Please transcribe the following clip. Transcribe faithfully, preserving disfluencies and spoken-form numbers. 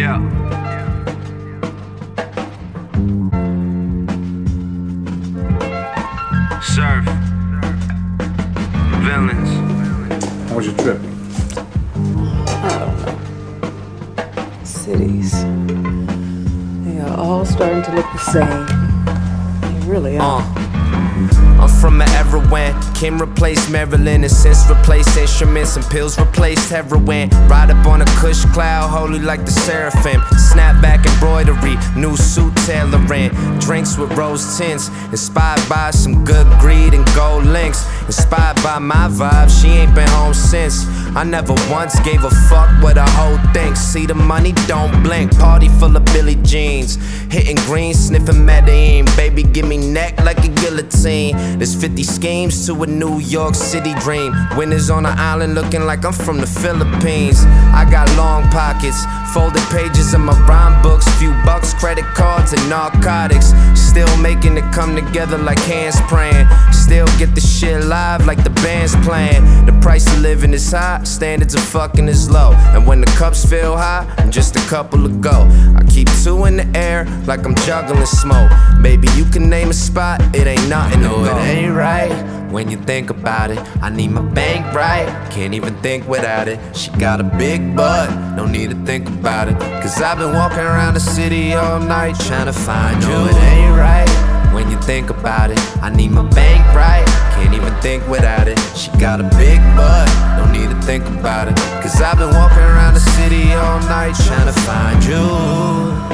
Yeah. Yeah. Surf. Villains. How was your trip? I don't know. Cities. They are all starting to look the same. They really are. Uh. I'm from an era when Kim replaced Maryland, and since replaced instruments and pills replaced heroin. Ride up on a cush cloud, holy like the seraphim. Snapback embroidery, new suit tailoring. Drinks with rose tints, inspired by some good greed and gold links. Inspired by my vibe, she ain't been home since. I never once gave a fuck what a hoe thinks. See the money, don't blink. Party full of Billie Jeans, hitting green, sniffing Medellin. Baby, give me neck like a guillotine. There's fifty schemes to a New York City dream. Winters on an island looking like I'm from the Philippines. I got long pockets, folded pages in my rhyme books. Few bucks, credit cards, and narcotics. Still making it come together like hands praying. Still get the shit live like the band's playing. The price of living is high, standards of fucking is low. And when the cups feel high, I'm just a couple to go. I keep two in the air like I'm juggling smoke. Baby, you can name a spot, it ain't nothing to go. No, it ain't right. When you think about it, I need my bank right. Can't even think without it. She got a big butt, no need to think about it. Cause I've been walking around the city all night trying to find you. No, it ain't right. When you think about it, I need my bank right. Can't even think without it. She got a big butt, no need to think about it. Cause I've been walking around the city all night trying to find you.